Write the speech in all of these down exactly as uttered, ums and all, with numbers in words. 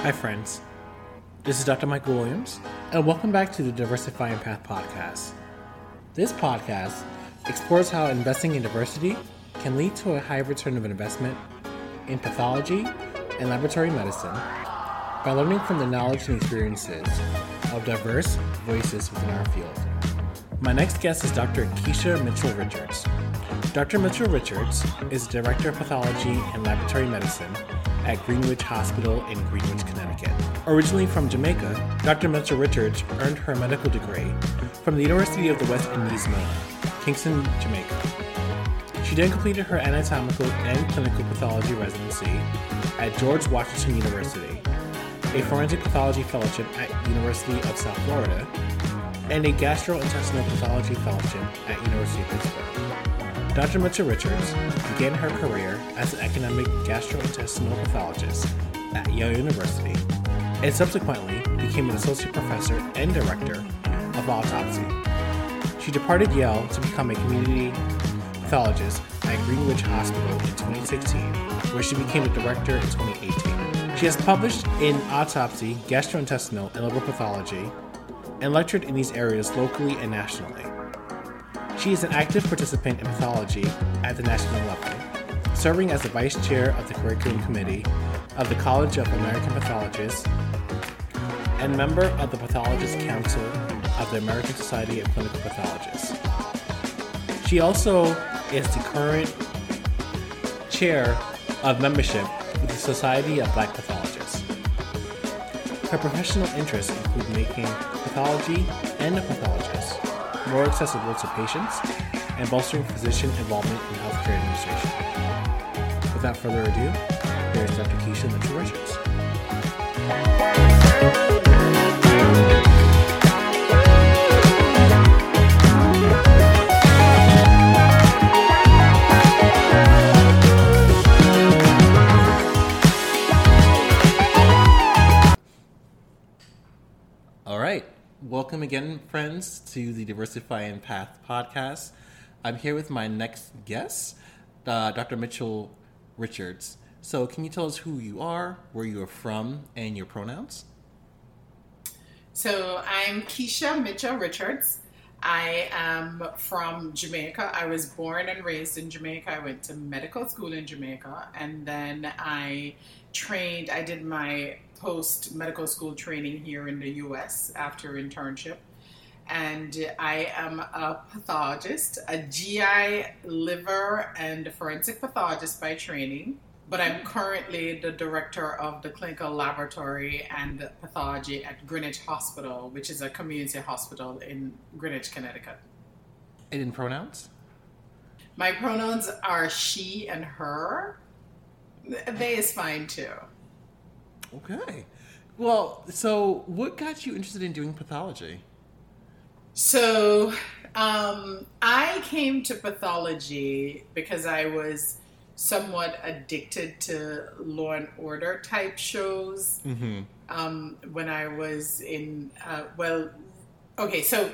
Hi friends, this is Doctor Michael Williams, and welcome back to the Diversifying Path podcast. This podcast explores how investing in diversity can lead to a high return of investment in pathology and laboratory medicine by learning from the knowledge and experiences of diverse voices within our field. My next guest is Doctor Kisha Mitchell-Richards. Doctor Mitchell-Richards is Director of Pathology and Laboratory Medicine at Greenwich Hospital in Greenwich, Connecticut. Originally from Jamaica, Doctor Mitchell-Richards earned her medical degree from the University of the West Indies, Mona, Kingston, Jamaica. She then completed her anatomical and clinical pathology residency at George Washington University, a forensic pathology fellowship at University of South Florida, and a gastrointestinal pathology fellowship at University of Pittsburgh. Doctor Mitchell-Richards began her career as an academic gastrointestinal pathologist at Yale University and subsequently became an associate professor and director of autopsy. She departed Yale to become a community pathologist at Greenwich Hospital in twenty sixteen, where she became a director in twenty eighteen. She has published in autopsy, gastrointestinal, and liver pathology and lectured in these areas locally and nationally. She is an active participant in pathology at the national level, serving as the Vice Chair of the Curriculum Committee of the College of American Pathologists and member of the Pathologist Council of the American Society of Clinical Pathologists. She also is the current Chair of Membership with the Society of Black Pathologists. Her professional interests include making pathology and a pathologist more accessible to patients, and bolstering physician involvement in healthcare administration. Without further ado, here's Doctor Kisha Mitchell-Richards. All right. Welcome again, friends, to the Diversifying Path podcast. I'm here with my next guest, uh, Doctor Mitchell-Richards. So can you tell us who you are, where you are from, and your pronouns? So I'm Kisha Mitchell-Richards. I am from Jamaica. I was born and raised in Jamaica. I went to medical school in Jamaica, and then I trained, I did my post-medical school training here in the U S after internship. And I am a pathologist, a G I, liver, and forensic pathologist by training, but I'm currently the director of the clinical laboratory and pathology at Greenwich Hospital, which is a community hospital in Greenwich, Connecticut. And in pronouns? My pronouns are she and her. They is fine too. Okay. Well, so what got you interested in doing pathology? So um, I came to pathology because I was somewhat addicted to Law and Order type shows. Mm-hmm. Um, when I was in, uh, well, okay, so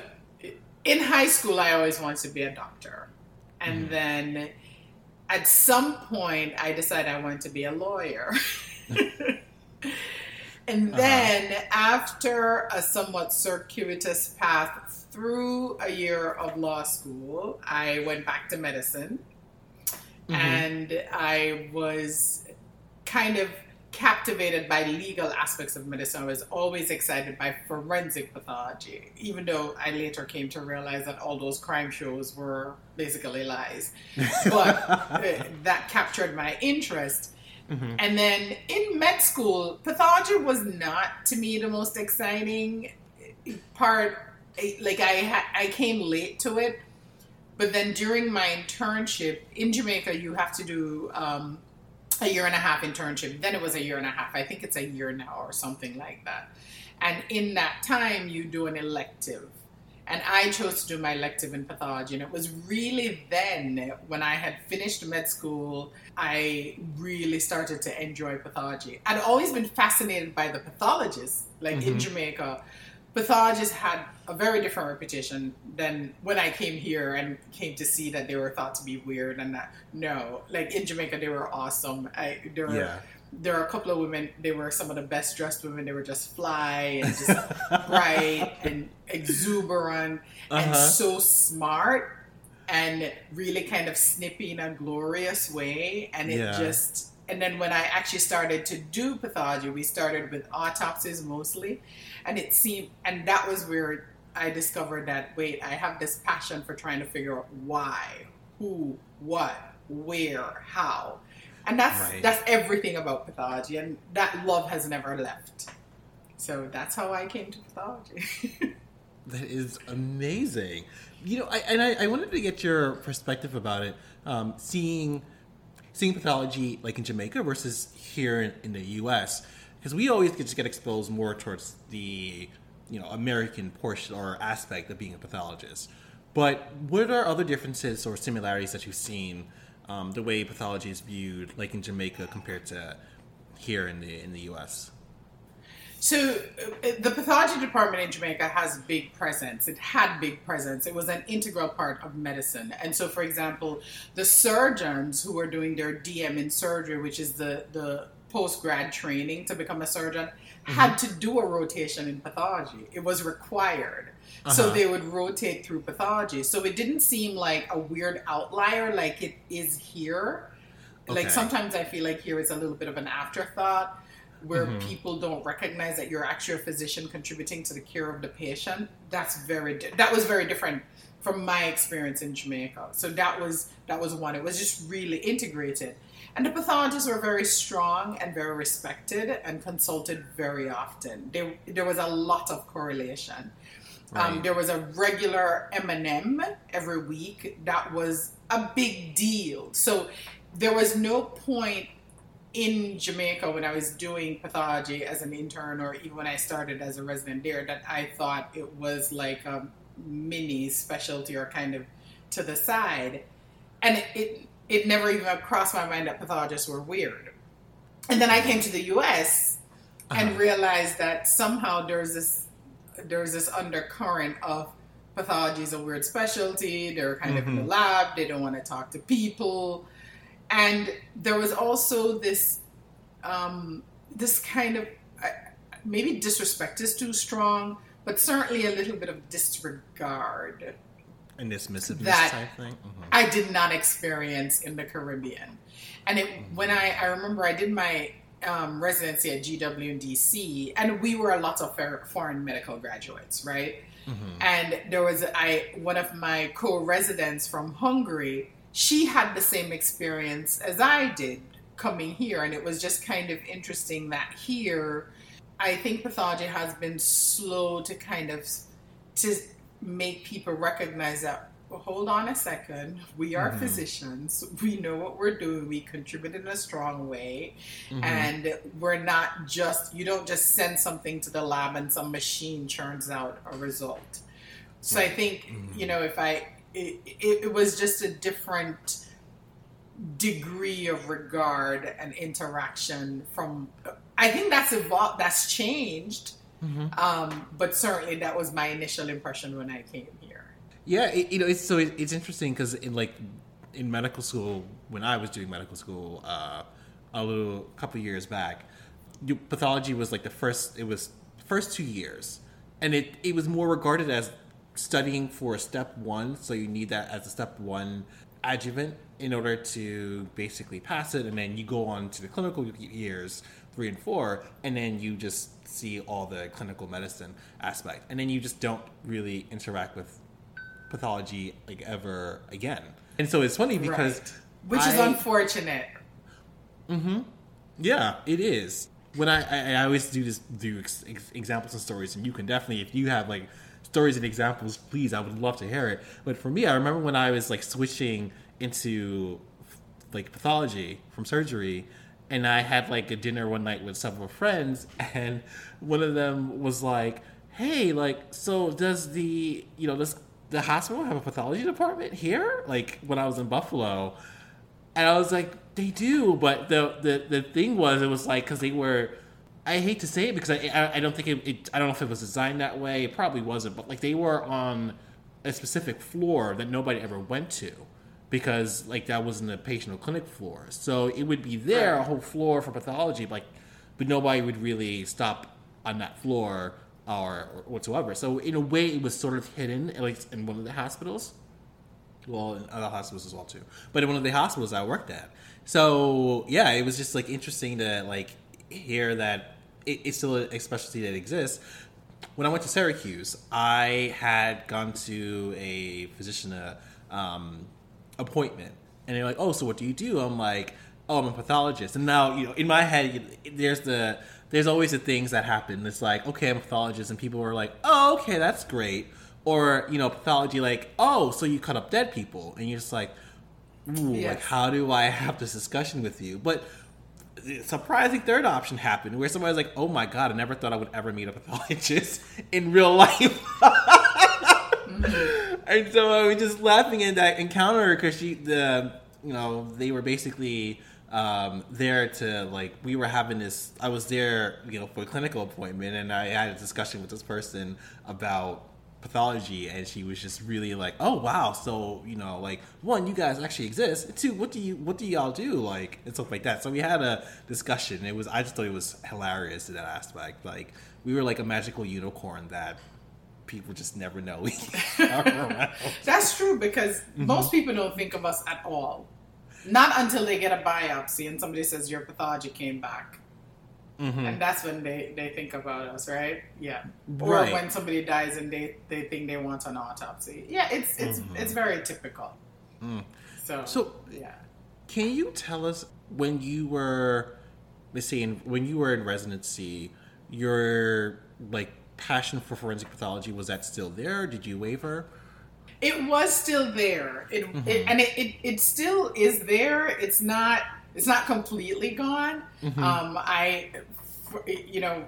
in high school, I always wanted to be a doctor. And mm-hmm. then at some point, I decided I wanted to be a lawyer. And then uh-huh. after a somewhat circuitous path through a year of law school, I went back to medicine. Mm-hmm. And I was kind of captivated by legal aspects of medicine. I was always excited by forensic pathology, even though I later came to realize that all those crime shows were basically lies. But uh, that captured my interest. Mm-hmm. And then in med school, pathology was not, to me, the most exciting part. Like, I ha- I came late to it. But then during my internship in Jamaica, you have to do um, a year and a half internship. Then it was a year and a half. I think it's a year now or something like that. And in that time, you do an elective. And I chose to do my elective in pathology. And it was really then, when I had finished med school, I really started to enjoy pathology. I'd always been fascinated by the pathologists. Like mm-hmm. in Jamaica, pathologists had a very different reputation than when I came here and came to see that they were thought to be weird and that. No, like in Jamaica, they were awesome. I, they were, yeah. there are a couple of women, they were some of the best dressed women. They were just fly and just bright and exuberant uh-huh. and so smart and really kind of snippy in a glorious way. And it yeah. just, and then when I actually started to do pathology, we started with autopsies mostly. And it seemed, and that was where I discovered that, wait, I have this passion for trying to figure out why, who, what, where, how. And that's right. that's everything about pathology, and that love has never left. So that's how I came to pathology. That is amazing. You know, I, and I, I wanted to get your perspective about it. Um, seeing seeing pathology like in Jamaica versus here in, in the U S, because we always get to get exposed more towards the, you know, American portion or aspect of being a pathologist. But what are other differences or similarities that you've seen? Um, the way pathology is viewed, like in Jamaica, compared to here in the in the U S. So uh, the pathology department in Jamaica has big presence. It had big presence. It was an integral part of medicine. And so, for example, the surgeons who were doing their D M in surgery, which is the the post-grad training to become a surgeon, mm-hmm. had to do a rotation in pathology. It was required. Uh-huh. So they would rotate through pathology. So it didn't seem like a weird outlier like it is here. Okay. Like sometimes I feel like here is a little bit of an afterthought where mm-hmm. people don't recognize that you're actually a physician contributing to the care of the patient. That's very, di- that was very different from my experience in Jamaica. So that was, that was one. It was just really integrated. And the pathologists were very strong and very respected and consulted very often. They, there was a lot of correlation. Right. Um, there was a regular M and M every week. That was a big deal. So there was no point in Jamaica when I was doing pathology as an intern or even when I started as a resident there that I thought it was like a mini specialty or kind of to the side. And it, it, it never even crossed my mind that pathologists were weird. And then I came to the U S uh-huh. and realized that somehow there's this There's this undercurrent of pathology is a weird specialty. They're kind mm-hmm. of in the lab. They don't want to talk to people. And there was also this um, this kind of, uh, maybe disrespect is too strong, but certainly a little bit of disregard. And dismissiveness that type thing? Mm-hmm. I did not experience in the Caribbean. And it, mm-hmm. when I, I remember I did my Um, residency at G W in D C, and we were a lot of foreign medical graduates, right? Mm-hmm. And there was I one of my co-residents from Hungary. She had the same experience as I did coming here, and it was just kind of interesting that here, I think pathology has been slow to kind of to make people recognize that. Well, hold on a second. We are mm-hmm. physicians. We know what we're doing. We contribute in a strong way. Mm-hmm. And we're not just, you don't just send something to the lab and some machine churns out a result. So I think, mm-hmm. you know, if I, it, it, it was just a different degree of regard and interaction from, I think that's evolved, that's changed. Mm-hmm. Um, but certainly that was my initial impression when I came here. Yeah, it, you know, it's so it, it's interesting because in like in medical school, when I was doing medical school, uh, a little couple of years back, pathology was like the first. It was the first two years, and it, it was more regarded as studying for step one. So you need that as a step one adjuvant in order to basically pass it, and then you go on to the clinical years three and four, and then you just see all the clinical medicine aspect, and then you just don't really interact with pathology like ever again. And so it's funny because right. which I, is unfortunate. Mm-hmm. Yeah, it is. When I, I, I always do this do ex, ex, examples and stories, and you can definitely, if you have like stories and examples, please, I would love to hear it. But for me, I remember when I was like switching into like pathology from surgery, and I had like a dinner one night with several friends, and one of them was like, "Hey, like, so does the you know this." the hospital have a pathology department here?" Like when I was in Buffalo, and I was like, they do. But the, the, the thing was, it was like, cause they were, I hate to say it because I, I, I don't think it, it, I don't know if it was designed that way. It probably wasn't, but like they were on a specific floor that nobody ever went to. because like that wasn't a patient or clinic floor. So it would be there, right. a whole floor for pathology, like, but nobody would really stop on that floor or, or whatsoever. So in a way, it was sort of hidden, at least in one of the hospitals. Well, in other hospitals as well too, but in one of the hospitals I worked at. So yeah, it was just like interesting to like hear that it, it's still a specialty that exists. When I went to Syracuse, I had gone to a physician uh, um, appointment, and they're like, "Oh, so what do you do?" I'm like, "Oh, I'm a pathologist." And now, you know, in my head, there's the there's always the things that happen. It's like, "Okay, I'm a pathologist," and people are like, "Oh, okay, that's great." Or, you know, pathology, like, oh, so you cut up dead people. And you're just like, ooh, yes. like, how do I have this discussion with you? But the surprising third option happened where somebody's like, oh, my God, I never thought I would ever meet a pathologist in real life. mm-hmm. And so I was just laughing at that encounter because she, the, you know, they were basically um, there to, like, we were having this, I was there, you know, for a clinical appointment. And I had a discussion with this person about pathology, and she was just really like, oh wow, so you know, like, one, you guys actually exist, and two, what do you what do y'all do, like, and stuff like that. So we had a discussion. It was, I just thought it was hilarious in that aspect. Like, we were like a magical unicorn that people just never know. That's true, because mm-hmm. most people don't think of us at all, not until they get a biopsy and somebody says your pathology came back. Mm-hmm. And that's when they, they think about us, right? Yeah. Or right. when somebody dies and they, they think they want an autopsy. Yeah, it's it's mm-hmm. it's very typical. Mm. So, so, yeah. Can you tell us when you were, let's say, in, when you were in residency, your like passion for forensic pathology, was that still there? Did you waver? It was still there. It, mm-hmm. it and it, it, it still is there. It's not. It's not completely gone. Mm-hmm. Um, I, you know,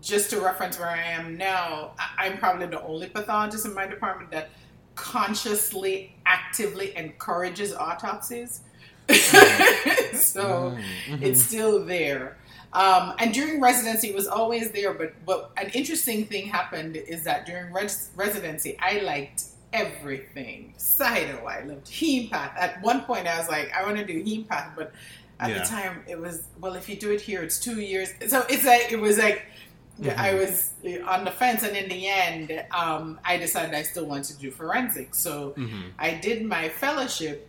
just to reference where I am now, I'm probably the only pathologist in my department that consciously, actively encourages autopsies. Mm-hmm. So mm-hmm. it's still there. Um, and during residency, it was always there. But, but an interesting thing happened is that during res- residency, I liked everything. Cyto, I loved heme path. At one point, I was like, I want to do heme path, but at yeah. the time, it was, well, if you do it here, it's two years. So it's like, it was like, mm-hmm. I was on the fence, and in the end, um, I decided I still wanted to do forensics. So mm-hmm. I did my fellowship,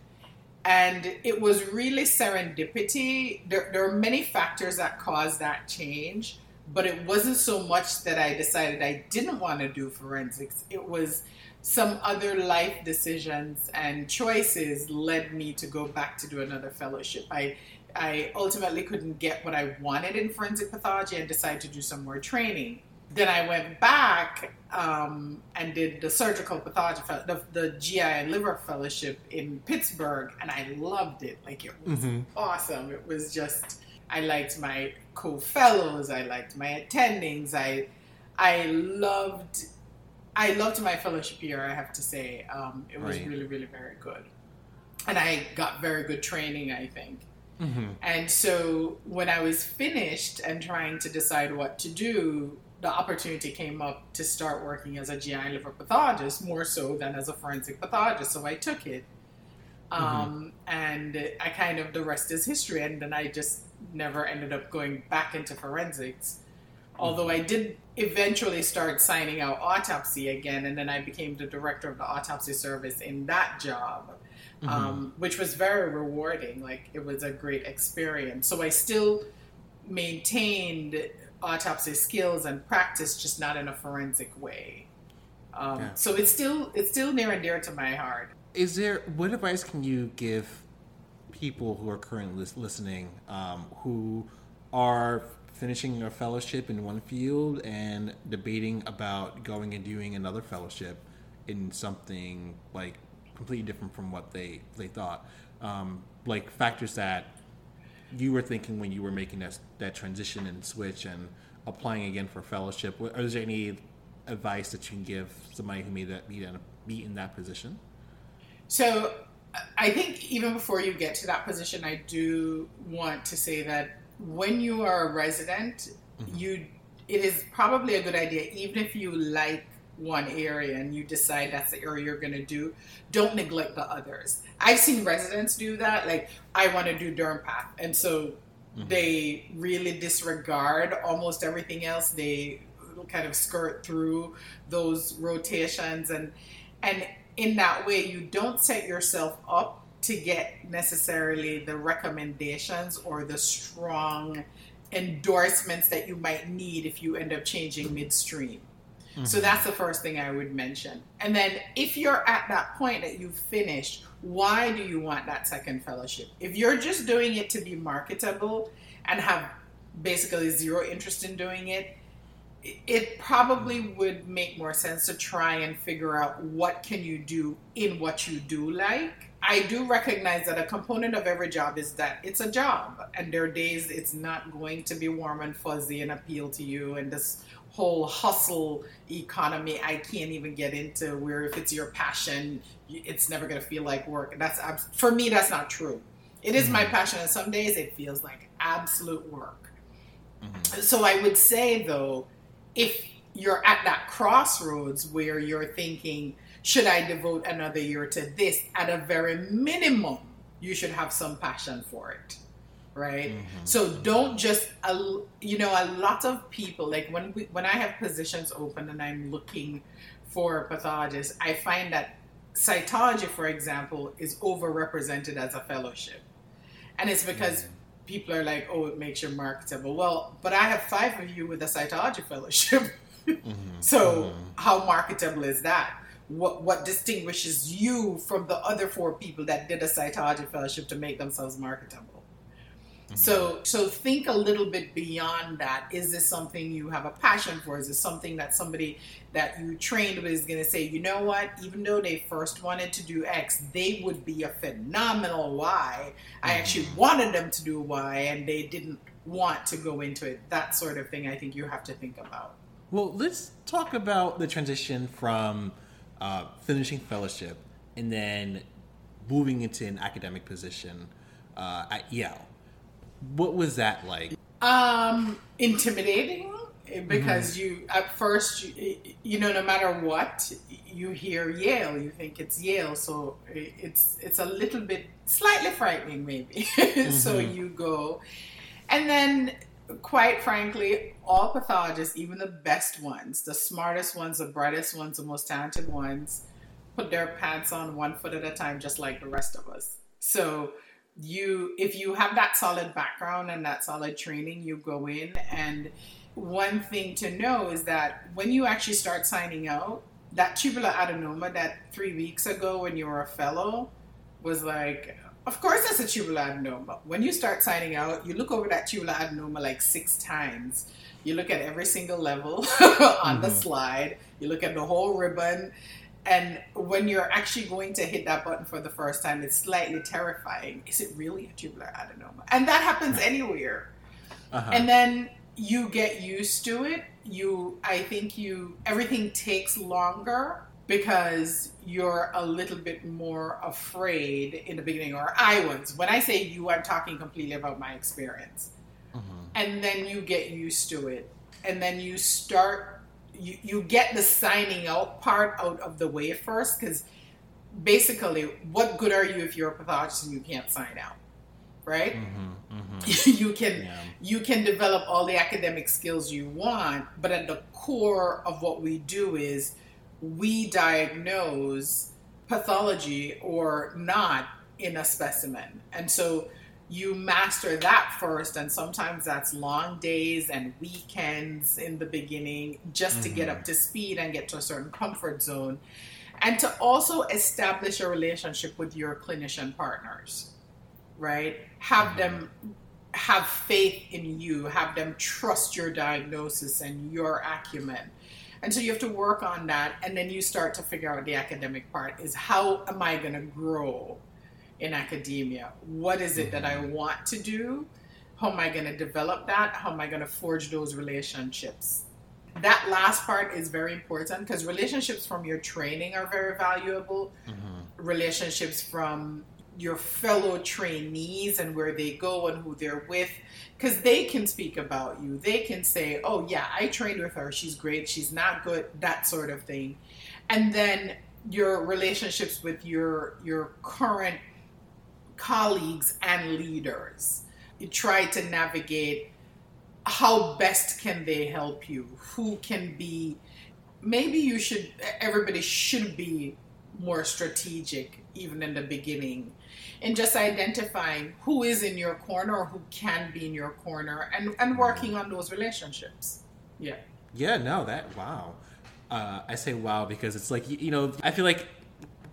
and it was really serendipity. There, there are many factors that caused that change, but it wasn't so much that I decided I didn't want to do forensics. It was some other life decisions and choices led me to go back to do another fellowship. I I ultimately couldn't get what I wanted in forensic pathology and decided to do some more training. Then I went back um, and did the surgical pathology, the, the G I and liver fellowship in Pittsburgh, and I loved it. Like, it was mm-hmm. awesome. It was just, I liked my co-fellows, I liked my attendings, I I loved I loved my fellowship year, I have to say. Um, it was right. really, really very good. And I got very good training, I think. Mm-hmm. And so when I was finished and trying to decide what to do, the opportunity came up to start working as a G I and liver pathologist, more so than as a forensic pathologist. So I took it. Um, mm-hmm. And I kind of, the rest is history. And then I just never ended up going back into forensics. Although I did eventually start signing out autopsy again, and then I became the director of the autopsy service in that job, mm-hmm. um, which was very rewarding. Like, it was a great experience. So I still maintained autopsy skills and practice, just not in a forensic way. Um, yeah. So it's still it's still near and dear to my heart. Is there what advice can you give people who are currently listening, um, who are finishing your fellowship in one field and debating about going and doing another fellowship in something like completely different from what they, they thought, um, like factors that you were thinking when you were making that that transition and switch and applying again for fellowship? Or is there any advice that you can give somebody who may that be, be in that position? So I think even before you get to that position, I do want to say that when you are a resident, mm-hmm. you it is probably a good idea, even if you like one area and you decide that's the area you're going to do, don't neglect the others. I've seen residents do that. Like, I want to do Derm Path. And so mm-hmm. they really disregard almost everything else. They kind of skirt through those rotations. And, and in that way, you don't set yourself up to get necessarily the recommendations or the strong endorsements that you might need if you end up changing midstream. Mm-hmm. So that's the first thing I would mention. And then if you're at that point that you've finished, why do you want that second fellowship? If you're just doing it to be marketable and have basically zero interest in doing it, it probably would make more sense to try and figure out what can you do in what you do like. I do recognize that a component of every job is that it's a job, and there are days it's not going to be warm and fuzzy and appeal to you, and this whole hustle economy I can't even get into, where if it's your passion, it's never going to feel like work. That's abs- for me, that's not true. It is mm-hmm. my passion, and some days it feels like absolute work. Mm-hmm. So I would say, though, if you're at that crossroads where you're thinking, should I devote another year to this? At a very minimum, you should have some passion for it, right? Mm-hmm. So don't just, you know, a lot of people, like when we, when I have positions open and I'm looking for pathologists, I find that cytology, for example, is overrepresented as a fellowship. And it's because mm-hmm. people are like, oh, it makes you marketable. Well, but I have five of you with a cytology fellowship. Mm-hmm. So mm-hmm. how marketable is that? What what distinguishes you from the other four people that did a cytology fellowship to make themselves marketable? Mm-hmm. So so think a little bit beyond that. Is this something you have a passion for? Is this something that somebody that you trained with is going to say, you know what, even though they first wanted to do X, they would be a phenomenal Y. Mm-hmm. I actually wanted them to do Y and they didn't want to go into it. That sort of thing I think you have to think about. Well, let's talk about the transition from Uh, finishing fellowship and then moving into an academic position uh, at Yale. What was that like? Um, intimidating, because mm-hmm. you at first you, you know, no matter what you hear Yale, you think it's Yale, so it's it's a little bit slightly frightening maybe. Mm-hmm. So you go, and then quite frankly, all pathologists, even the best ones, the smartest ones, the brightest ones, the most talented ones, put their pants on one foot at a time, just like the rest of us. So you, if you have that solid background and that solid training, you go in. And one thing to know is that when you actually start signing out, that tubular adenoma that three weeks ago when you were a fellow was like, of course, that's a tubular adenoma. When you start signing out, you look over that tubular adenoma like six times. You look at every single level on mm-hmm. the slide. You look at the whole ribbon. And when you're actually going to hit that button for the first time, it's slightly terrifying. Is it really a tubular adenoma? And that happens anywhere. Uh-huh. And then you get used to it. You, I think you, everything takes longer, because you're a little bit more afraid in the beginning, or I was. When I say you, I'm talking completely about my experience. Mm-hmm. And then you get used to it. And then you start, you, you get the signing out part out of the way first, because basically, what good are you if you're a pathologist and you can't sign out, right? Mm-hmm. Mm-hmm. you can yeah. you can develop all the academic skills you want, but at the core of what we do is, we diagnose pathology or not in a specimen. And so you master that first, and sometimes that's long days and weekends in the beginning, just mm-hmm. to get up to speed and get to a certain comfort zone, and to also establish a relationship with your clinician partners, right? Have mm-hmm. them have faith in you, have them trust your diagnosis and your acumen. And so you have to work on that, and then you start to figure out the academic part is, how am I going to grow in academia? What is it mm-hmm. that I want to do? How am I going to develop that? How am I going to forge those relationships? That last part is very important, because relationships from your training are very valuable. Mm-hmm. Relationships from your fellow trainees and where they go and who they're with, because they can speak about you. They can say, oh yeah, I trained with her, she's great, she's not good, that sort of thing. And then your relationships with your your current colleagues and leaders. You try to navigate how best can they help you, who can be, maybe you should, everybody should be more strategic even in the beginning, and just identifying who is in your corner or who can be in your corner, and, and working on those relationships. Yeah. Yeah, no, that, wow. Uh, I say wow because it's like, you know, I feel like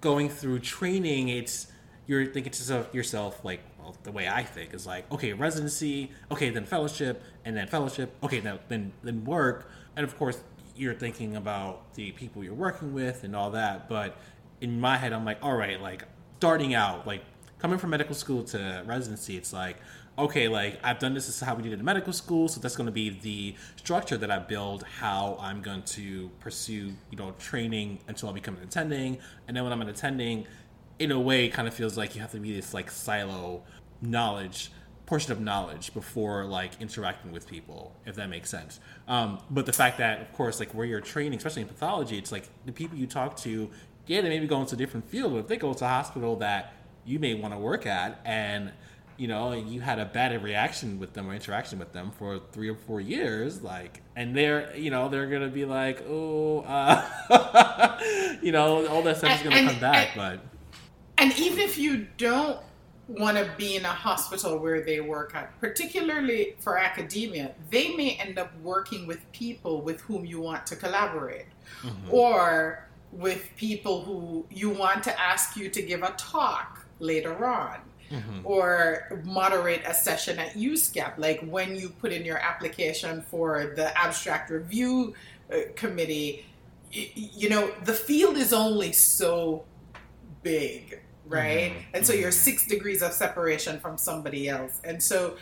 going through training, it's, you're thinking to yourself, like, well, the way I think is like, okay, residency, okay, then fellowship, and then fellowship, okay, now then, then work. And of course, you're thinking about the people you're working with and all that, but in my head, I'm like, all right, like starting out, like coming from medical school to residency, it's like, okay, like I've done this, this is how we did it in medical school. So that's going to be the structure that I build, how I'm going to pursue, you know, training until I become an attending. And then when I'm an attending, in a way, it kind of feels like you have to be this like silo knowledge, portion of knowledge before like interacting with people, if that makes sense. Um, but the fact that, of course, like where you're training, especially in pathology, it's like the people you talk to, yeah, they may be going to a different field, but if they go to a hospital that you may want to work at and, you know, you had a bad reaction with them or interaction with them for three or four years, like, and they're, you know, they're going to be like, oh, uh, you know, all that stuff is going to come back. And, but and even if you don't want to be in a hospital where they work at, particularly for academia, they may end up working with people with whom you want to collaborate, mm-hmm. or with people who you want to ask you to give a talk later on, mm-hmm. or moderate a session at U S CAP. Like when you put in your application for the abstract review uh, committee, y- you know, the field is only so big, right? Mm-hmm. And so you're six degrees of separation from somebody else. And so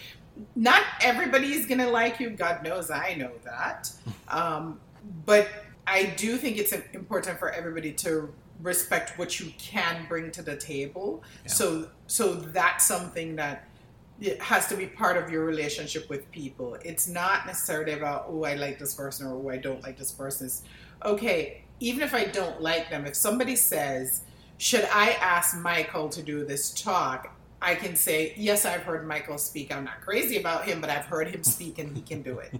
not everybody is going to like you. God knows I know that. Um, but I do think it's important for everybody to respect what you can bring to the table. Yeah. So so that's something that it has to be part of your relationship with people. It's not necessarily about, oh, I like this person or oh, I don't like this person. It's, okay, even if I don't like them, if somebody says, should I ask Michael to do this talk? I can say, yes, I've heard Michael speak. I'm not crazy about him, but I've heard him speak and he can do it.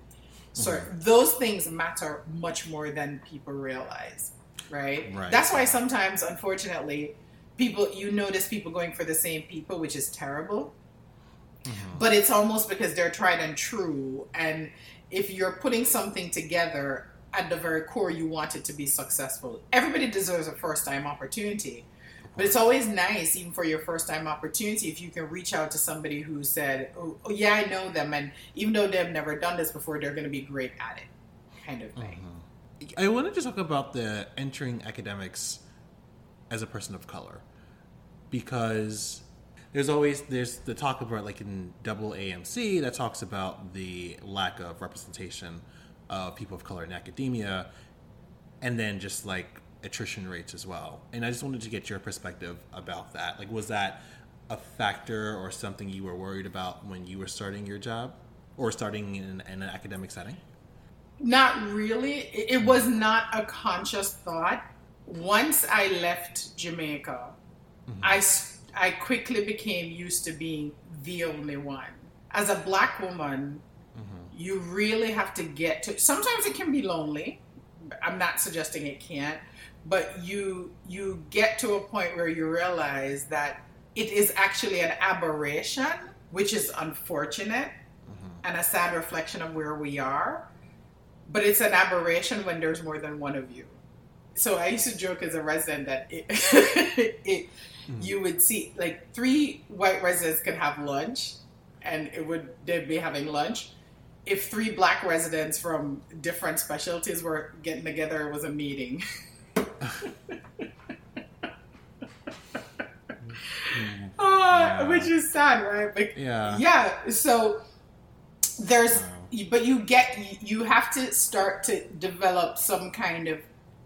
So those things matter much more than people realize, right? right? That's why sometimes, unfortunately, people, you notice people going for the same people, which is terrible. Mm-hmm. But it's almost because they're tried and true. And if you're putting something together, at the very core, you want it to be successful. Everybody deserves a first-time opportunity. But it's always nice, even for your first-time opportunity, if you can reach out to somebody who said, oh, oh, yeah, I know them, and even though they've never done this before, they're going to be great at it, kind of thing. Mm-hmm. I wanted to talk about the entering academics as a person of color, because there's always there's the talk about, like in double A M C, that talks about the lack of representation of people of color in academia, and then just, like, attrition rates as well. And I just wanted to get your perspective about that. Like, was that a factor or something you were worried about when you were starting your job or starting in, in an academic setting? Not really. It was not a conscious thought. Once I left Jamaica, mm-hmm. I, I quickly became used to being the only one. As a black woman, mm-hmm. you really have to get to, sometimes it can be lonely. I'm not suggesting it can't. But you you get to a point where you realize that it is actually an aberration, which is unfortunate, mm-hmm. and a sad reflection of where we are. But it's an aberration when there's more than one of you. So I used to joke as a resident that it, it mm-hmm. you would see like three white residents could have lunch, and it would they'd be having lunch. If three black residents from different specialties were getting together, it was a meeting. uh, which is sad, right? Like, yeah. Yeah. So there's, wow. but you get, you have to start to develop some kind of,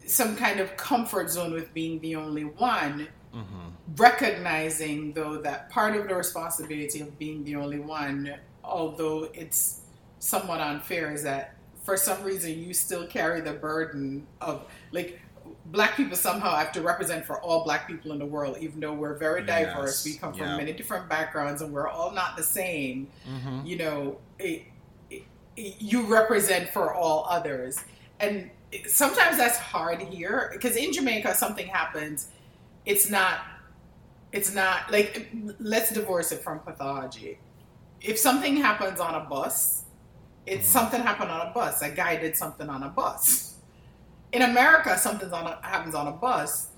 some kind of comfort zone with being the only one, Mm-hmm. Recognizing, though, that part of the responsibility of being the only one, although it's somewhat unfair, is that for some reason you still carry the burden of, like, Black people somehow have to represent for all Black people in the world, even though we're very diverse. Yes. We come yep. from many different backgrounds and we're all not the same. Mm-hmm. You know, it, it, you represent for all others. And sometimes that's hard here, because in Jamaica, something happens. It's not, it's not like, let's divorce it from pathology. If something happens on a bus, it's mm-hmm. something happened on a bus. A guy did something on a bus. In America, something on a, happens on a bus.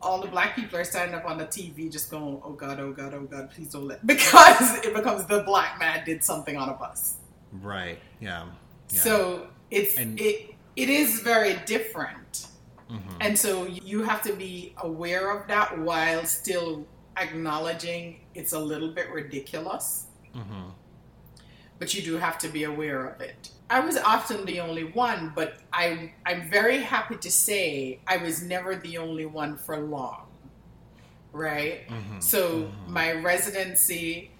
All the Black people are standing up on the T V just going, oh God, oh God, oh God, please don't let... Because it becomes the Black man did something on a bus. Right, yeah. yeah. So it's and, it it is very different. Mm-hmm. And so you have to be aware of that while still acknowledging it's a little bit ridiculous. Mm-hmm. But you do have to be aware of it. I was often the only one, but I, I'm very happy to say I was never the only one for long, right? Mm-hmm. So mm-hmm. my residency,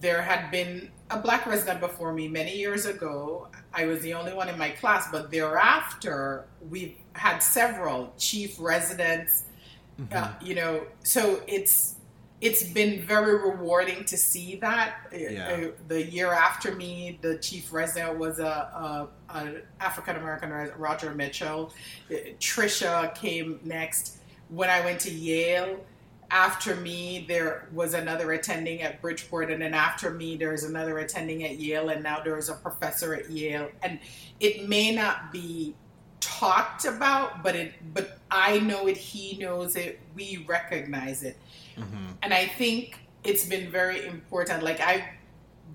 there had been a Black resident before me many years ago. I was the only one in my class, but thereafter we had several chief residents, mm-hmm. uh, you know, so it's It's been very rewarding to see that. Yeah. The year after me, the chief resident was a, a, a African American resident, Roger Mitchell. Trisha came next. When I went to Yale, after me, there was another attending at Bridgeport, and then after me, there's another attending at Yale, and now there's a professor at Yale. And it may not be talked about, but it, but I know it, he knows it, we recognize it. Mm-hmm. And I think it's been very important. Like, I've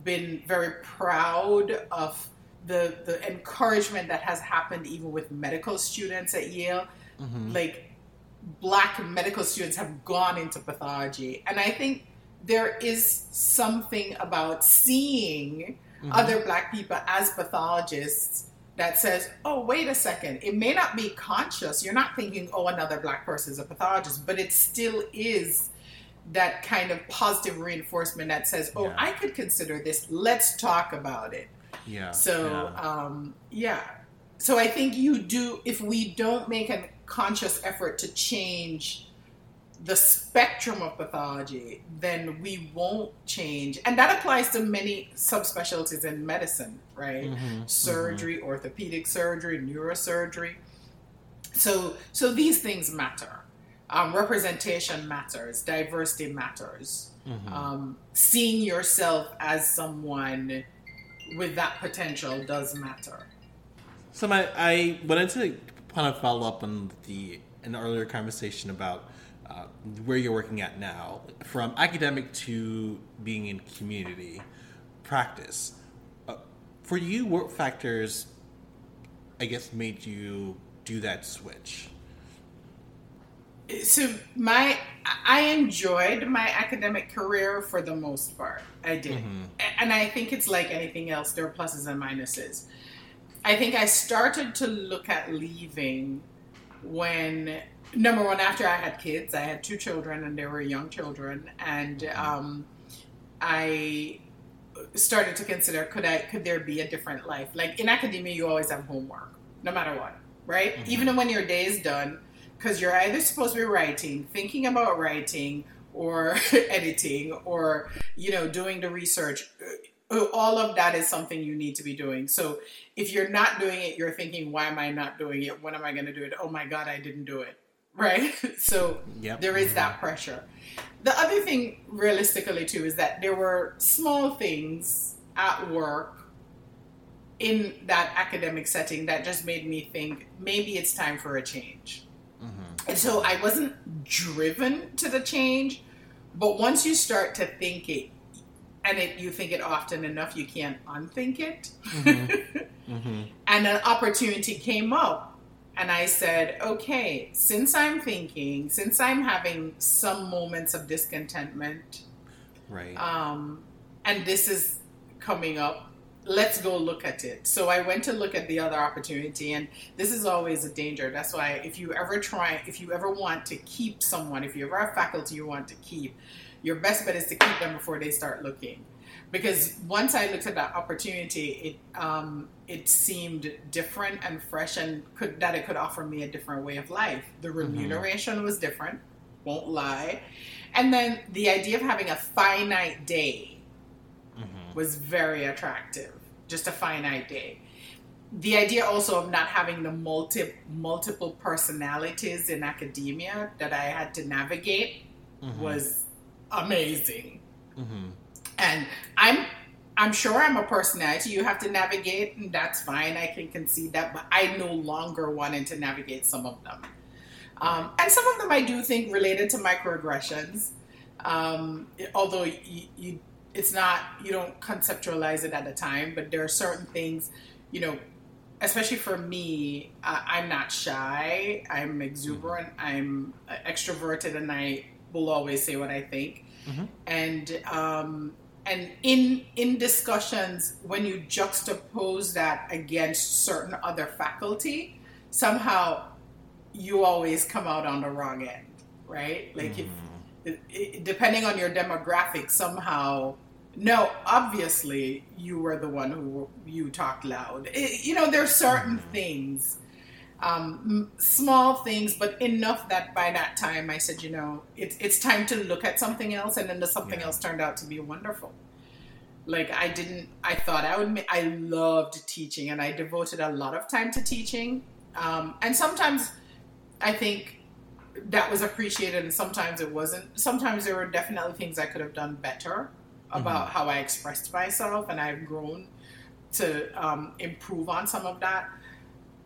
been very proud of the the encouragement that has happened even with medical students at Yale. Mm-hmm. Like, Black medical students have gone into pathology. And I think there is something about seeing mm-hmm. other Black people as pathologists that says, oh, wait a second. It may not be conscious. You're not thinking, oh, another Black person is a pathologist, but it still is that kind of positive reinforcement that says, oh, yeah. I could consider this. Let's talk about it. Yeah. So, yeah. Um, yeah. So I think you do, if we don't make a conscious effort to change the spectrum of pathology, then we won't change. And that applies to many subspecialties in medicine, right? Mm-hmm. Surgery, mm-hmm. orthopedic surgery, neurosurgery. So, so these things matter. Um, representation matters. Diversity matters. Mm-hmm. Um, seeing yourself as someone with that potential does matter. So my, I wanted to kind of follow up on the an earlier conversation about uh, where you're working at now, from academic to being in community practice. Uh, for you, what factors, I guess, made you do that switch? So my, I enjoyed my academic career for the most part. I did. Mm-hmm. And I think it's like anything else. There are pluses and minuses. I think I started to look at leaving when, number one, after I had kids. I had two children and they were young children. And mm-hmm. um, I started to consider, could I, could there be a different life? Like, in academia, you always have homework, no matter what, right? Mm-hmm. Even when your day is done, because you're either supposed to be writing, thinking about writing, or editing, or, you know, doing the research. All of that is something you need to be doing. So if you're not doing it, you're thinking, why am I not doing it? When am I going to do it? Oh my God, I didn't do it. Right? So yep. there is that pressure. The other thing, realistically, too, is that there were small things at work in that academic setting that just made me think, maybe it's time for a change. Mm-hmm. And so I wasn't driven to the change, but once you start to think it, and it, you think it often enough, you can't unthink it. Mm-hmm. Mm-hmm. And an opportunity came up, and I said, okay, since I'm thinking, since I'm having some moments of discontentment, right? Um, and this is coming up, let's go look at it. So I went to look at the other opportunity, and this is always a danger. That's why if you ever try, if you ever want to keep someone, if you ever have faculty you want to keep, your best bet is to keep them before they start looking. Because once I looked at that opportunity, it um, it seemed different and fresh, and could, that it could offer me a different way of life. The remuneration mm-hmm. was different, won't lie. And then the idea of having a finite day mm-hmm. was very attractive, just a finite day. The idea also of not having the multi, multiple personalities in academia that I had to navigate mm-hmm. was amazing. Mm-hmm. And I'm I'm sure I'm a personality you have to navigate, and that's fine. I can concede that, but I no longer wanted to navigate some of them. Um, and some of them I do think related to microaggressions, um, although you, you, it's not, you don't conceptualize it at the time, but there are certain things, you know, especially for me, uh, I'm not shy, I'm exuberant, I'm extroverted, and I will always say what I think. Mm-hmm. And um, and in in discussions, when you juxtapose that against certain other faculty, somehow you always come out on the wrong end, right? Like mm. if, it, it, depending on your demographic, somehow, no, obviously you were the one who you talked loud. It, you know, there's certain mm. things. Um, small things, but enough that by that time I said, you know, it's it's time to look at something else, and then the something yeah. else turned out to be wonderful. Like I didn't, I thought I would, I loved teaching, and I devoted a lot of time to teaching. Um, and sometimes I think that was appreciated, and sometimes it wasn't. Sometimes there were definitely things I could have done better about mm-hmm. how I expressed myself, and I've grown to um, improve on some of that.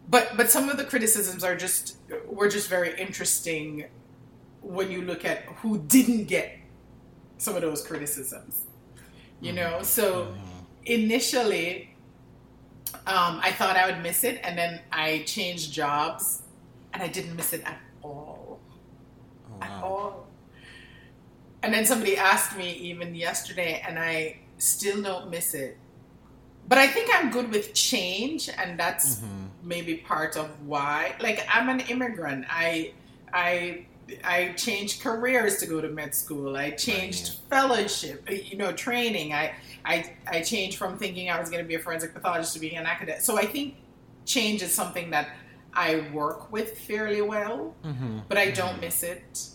But but some of the criticisms are just were just very interesting when you look at who didn't get some of those criticisms, you know. Mm-hmm. So initially, um, I thought I would miss it, and then I changed jobs, and I didn't miss it at all, oh, wow. at all. And then somebody asked me even yesterday, and I still don't miss it. But I think I'm good with change, and that's mm-hmm. maybe part of why. Like, I'm an immigrant. I I I changed careers to go to med school. I changed oh, yeah. fellowship, you know, training. I, I I changed from thinking I was going to be a forensic pathologist to being an academic. So I think change is something that I work with fairly well, mm-hmm. but I don't mm-hmm. miss it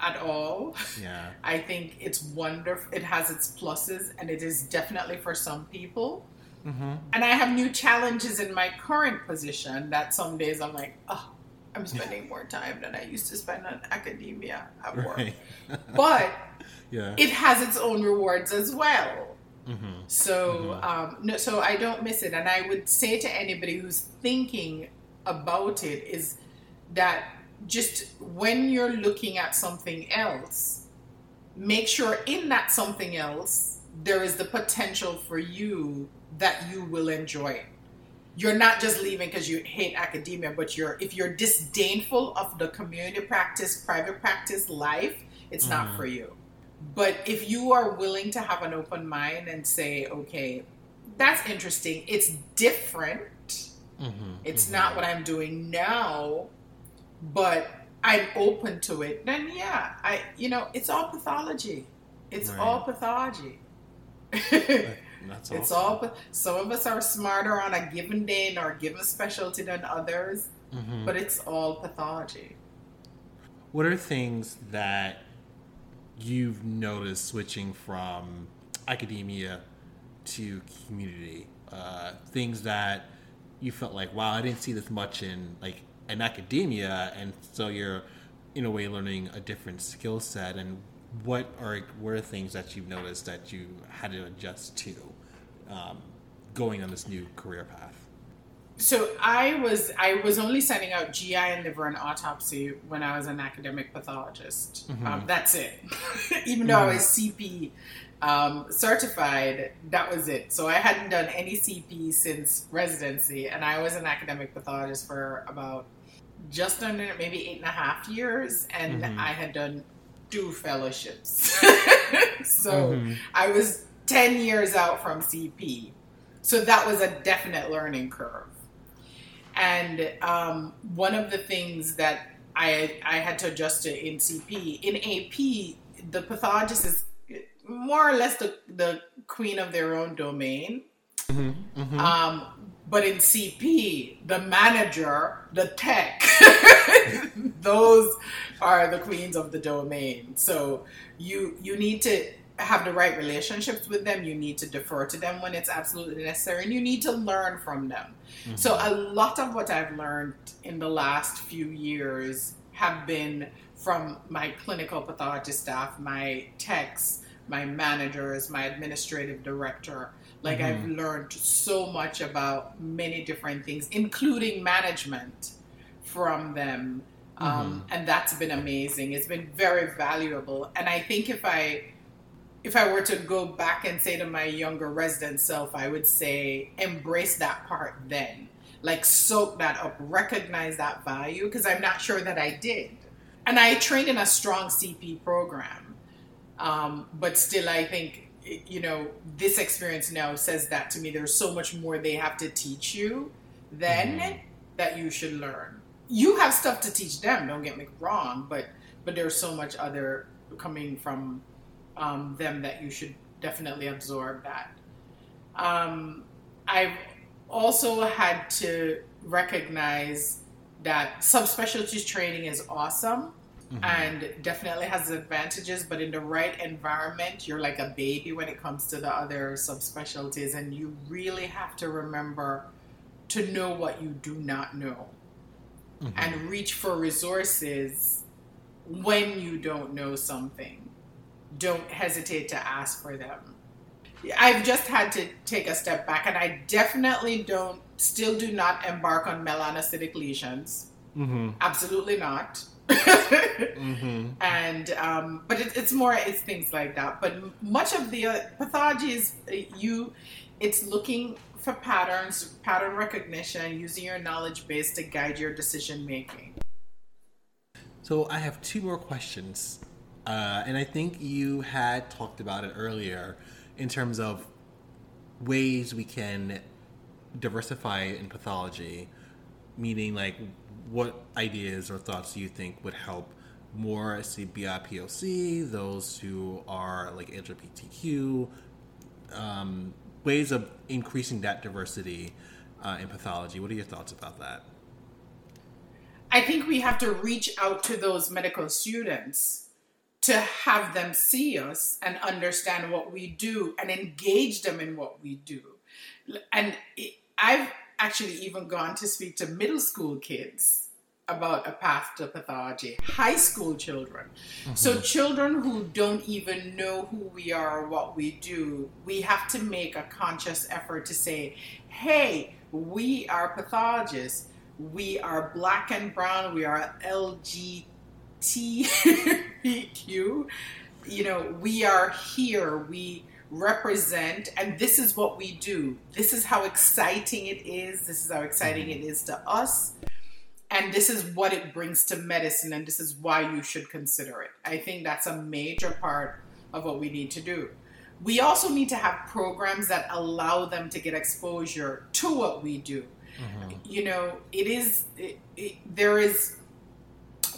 at all. Yeah. I think it's wonderful. It has its pluses, and it is definitely for some people. Mm-hmm. And I have new challenges in my current position that some days I'm like, oh, I'm spending more time than I used to spend on academia at work. Right. But yeah. it has its own rewards as well. Mm-hmm. So, mm-hmm. Um, no, so I don't miss it. And I would say to anybody who's thinking about it is that just when you're looking at something else, make sure in that something else, there is the potential for you that you will enjoy it. You're not just leaving because you hate academia, but you're if you're disdainful of the community practice, private practice life, it's mm-hmm. not for you. But if you are willing to have an open mind and say, okay, that's interesting, it's different, mm-hmm. it's mm-hmm. not what I'm doing now, but I'm open to it, then yeah, I you know, it's all pathology. It's right. all pathology. That's awesome. It's all. Some of us are smarter on a given day or a given specialty than others, mm-hmm. but it's all pathology. What are things that you've noticed switching from academia to community? Uh, things that you felt like, wow, I didn't see this much in like in academia, and so you're in a way learning a different skill set. And what are were things that you've noticed that you had to adjust to um, going on this new career path? So I was I was only sending out G I and liver and autopsy when I was an academic pathologist. Mm-hmm. Um, that's it. Even though mm-hmm. I was C P um, certified, that was it. So I hadn't done any C P since residency, and I was an academic pathologist for about just under maybe eight and a half years, and mm-hmm. I had done two fellowships. So mm-hmm. I was ten years out from C P. So that was a definite learning curve. And um, one of the things that I I had to adjust to in C P, in A P, the pathologist is more or less the, the queen of their own domain. Mm-hmm, mm-hmm. Um, but in C P, the manager, the tech, those are the queens of the domain. So you you need to have the right relationships with them. You need to defer to them when it's absolutely necessary, and you need to learn from them. Mm-hmm. So a lot of what I've learned in the last few years have been from my clinical pathologist staff, my techs, my managers, my administrative director. Like, mm-hmm. I've learned so much about many different things, including management, from them. Mm-hmm. Um, and that's been amazing. It's been very valuable. And I think if I, if I were to go back and say to my younger resident self, I would say, embrace that part then. Like, soak that up, recognize that value, because I'm not sure that I did. And I trained in a strong C P program. Um, but still, I think, you know, this experience now says that to me, there's so much more they have to teach you then mm-hmm. that you should learn. You have stuff to teach them, don't get me wrong, but but there's so much other coming from um, them that you should definitely absorb that. Um, I've also had to recognize that subspecialties training is awesome. Mm-hmm. And definitely has advantages, but in the right environment, you're like a baby when it comes to the other subspecialties, and you really have to remember to know what you do not know mm-hmm. and reach for resources when you don't know something. Don't hesitate to ask for them. I've just had to take a step back, and I definitely don't, still do not embark on melanocytic lesions. Mm-hmm. Absolutely not. mm-hmm. And um, but it, it's more it's things like that. But much of the uh, pathology is uh, you. It's looking for patterns, pattern recognition, using your knowledge base to guide your decision making. So I have two more questions, uh, and I think you had talked about it earlier in terms of ways we can diversify in pathology, meaning like. What ideas or thoughts do you think would help more C B I P O C, those who are like L G B T Q, um, ways of increasing that diversity uh, in pathology? What are your thoughts about that? I think we have to reach out to those medical students to have them see us and understand what we do and engage them in what we do. And I've actually even gone to speak to middle school kids about a path to pathology, high school children. Mm-hmm. So children who don't even know who we are or what we do, we have to make a conscious effort to say, hey, we are pathologists. We are black and brown. We are L G B T Q. You know, we are here. We represent, and this is what we do. This is how exciting it is. This is how exciting it is to us. And this is what it brings to medicine. And this is why you should consider it. I think that's a major part of what we need to do. We also need to have programs that allow them to get exposure to what we do. Mm-hmm. You know, it is, it, it, there is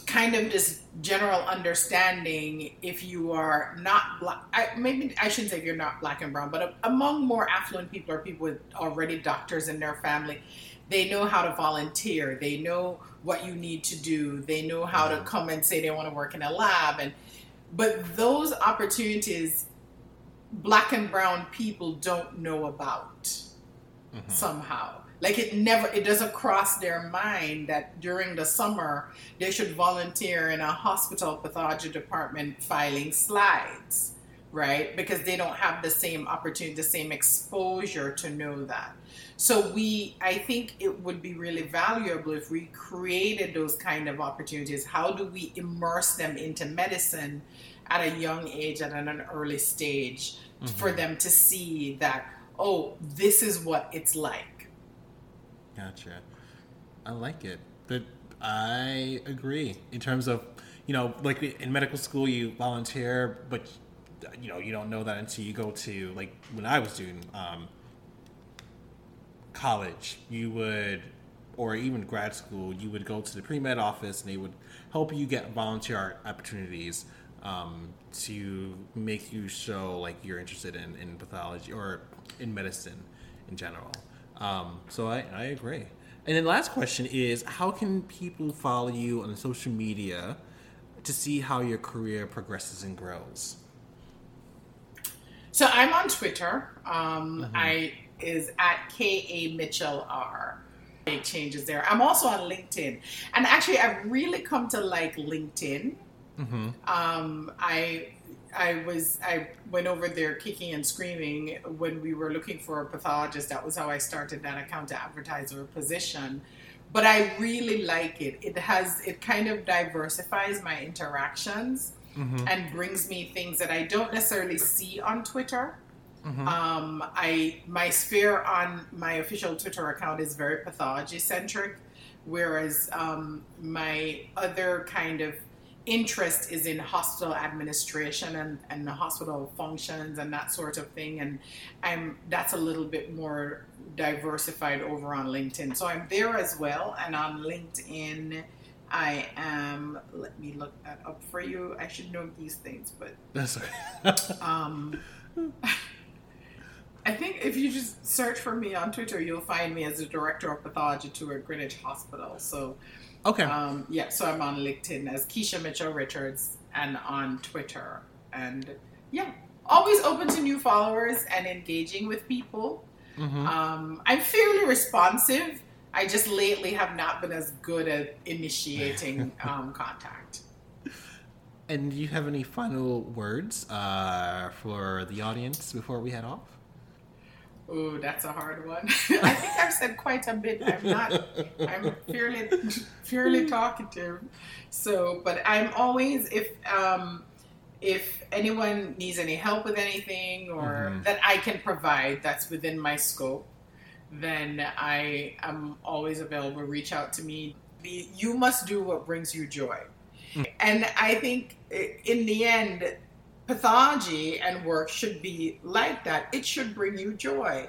kind of this general understanding if you are not black, I, maybe I shouldn't say if you're not black and brown, but among more affluent people or people with already doctors in their family, they know how to volunteer. They know what you need to do. They know how to come and say they want to work in a lab. And but those opportunities, black and brown people don't know about mm-hmm. somehow. Like it never, it doesn't cross their mind that during the summer, they should volunteer in a hospital pathology department filing slides, right? Because they don't have the same opportunity, the same exposure to know that. So we, I think it would be really valuable if we created those kind of opportunities. How do we immerse them into medicine at a young age, at an early stage, mm-hmm. for them to see that, oh, this is what it's like. Gotcha. I like it. But I agree in terms of, you know, like in medical school, you volunteer, but, you know, you don't know that until you go to, like when I was doing um, college, you would, or even grad school, you would go to the pre-med office and they would help you get volunteer opportunities um, to make you show like you're interested in, in pathology or in medicine in general. Um, so I, I agree. And then last question is, how can people follow you on social media to see how your career progresses and grows? So I'm on Twitter. Um, mm-hmm. I is at K A Mitchell R. Big changes there. I'm also on LinkedIn. And actually, I've really come to like LinkedIn. Mm-hmm. Um, I I was I went over there kicking and screaming when we were looking for a pathologist. That was how I started that account to advertise for a position. But I really like it. It has it kind of diversifies my interactions mm-hmm. and brings me things that I don't necessarily see on Twitter. Mm-hmm. Um, I my sphere on my official Twitter account is very pathology centric, whereas um, my other kind of interest is in hospital administration and, and the hospital functions and that sort of thing, and I'm that's a little bit more diversified over on LinkedIn. So I'm there as well, and on LinkedIn I am, let me look that up for you. I should know these things, but that's right. um I think if you just search for me on Twitter, you'll find me as the director of pathology tour at Greenwich Hospital. So Okay. Um, yeah, so I'm on LinkedIn as Kisha Mitchell-Richards and on Twitter. And yeah, always open to new followers and engaging with people. Mm-hmm. Um, I'm fairly responsive. I just lately have not been as good at initiating um, contact. And do you have any final words uh, for the audience before we head off? Oh, that's a hard one. I think I've said quite a bit. I'm not, I'm fairly, fairly talkative. So, but I'm always, if, um, if anyone needs any help with anything or mm-hmm. that I can provide that's within my scope, then I am always available. Reach out to me. You must do what brings you joy. Mm. And I think in the end, pathology and work should be like that. It should bring you joy.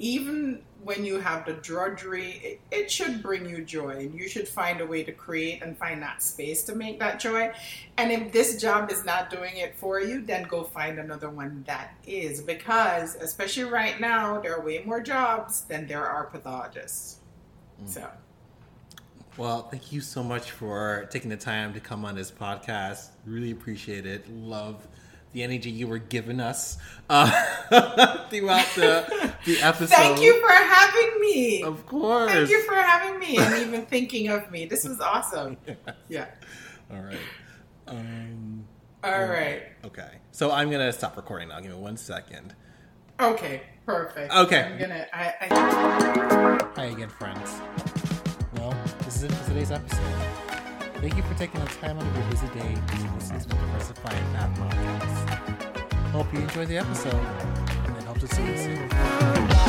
Even when you have the drudgery, it, it should bring you joy. And you should find a way to create and find that space to make that joy. And if this job is not doing it for you, then go find another one that is. Because, especially right now, there are way more jobs than there are pathologists. Mm. So, well, thank you so much for taking the time to come on this podcast. Really appreciate it. Love the energy you were giving us uh, throughout the, the episode. Thank you for having me. Of course. Thank you for having me and even thinking of me. This was awesome. Yes. Yeah. All right. Um, all right. right. Okay. So I'm going to stop recording now. Give me one second. Okay. Perfect. Okay. I'm going to... I, I... Hi again, friends. Well, this is it for today's episode. Thank you for taking the time out of your busy day to listen to the Diversifying Path podcast. Hope you enjoyed the episode, and I hope to see you soon.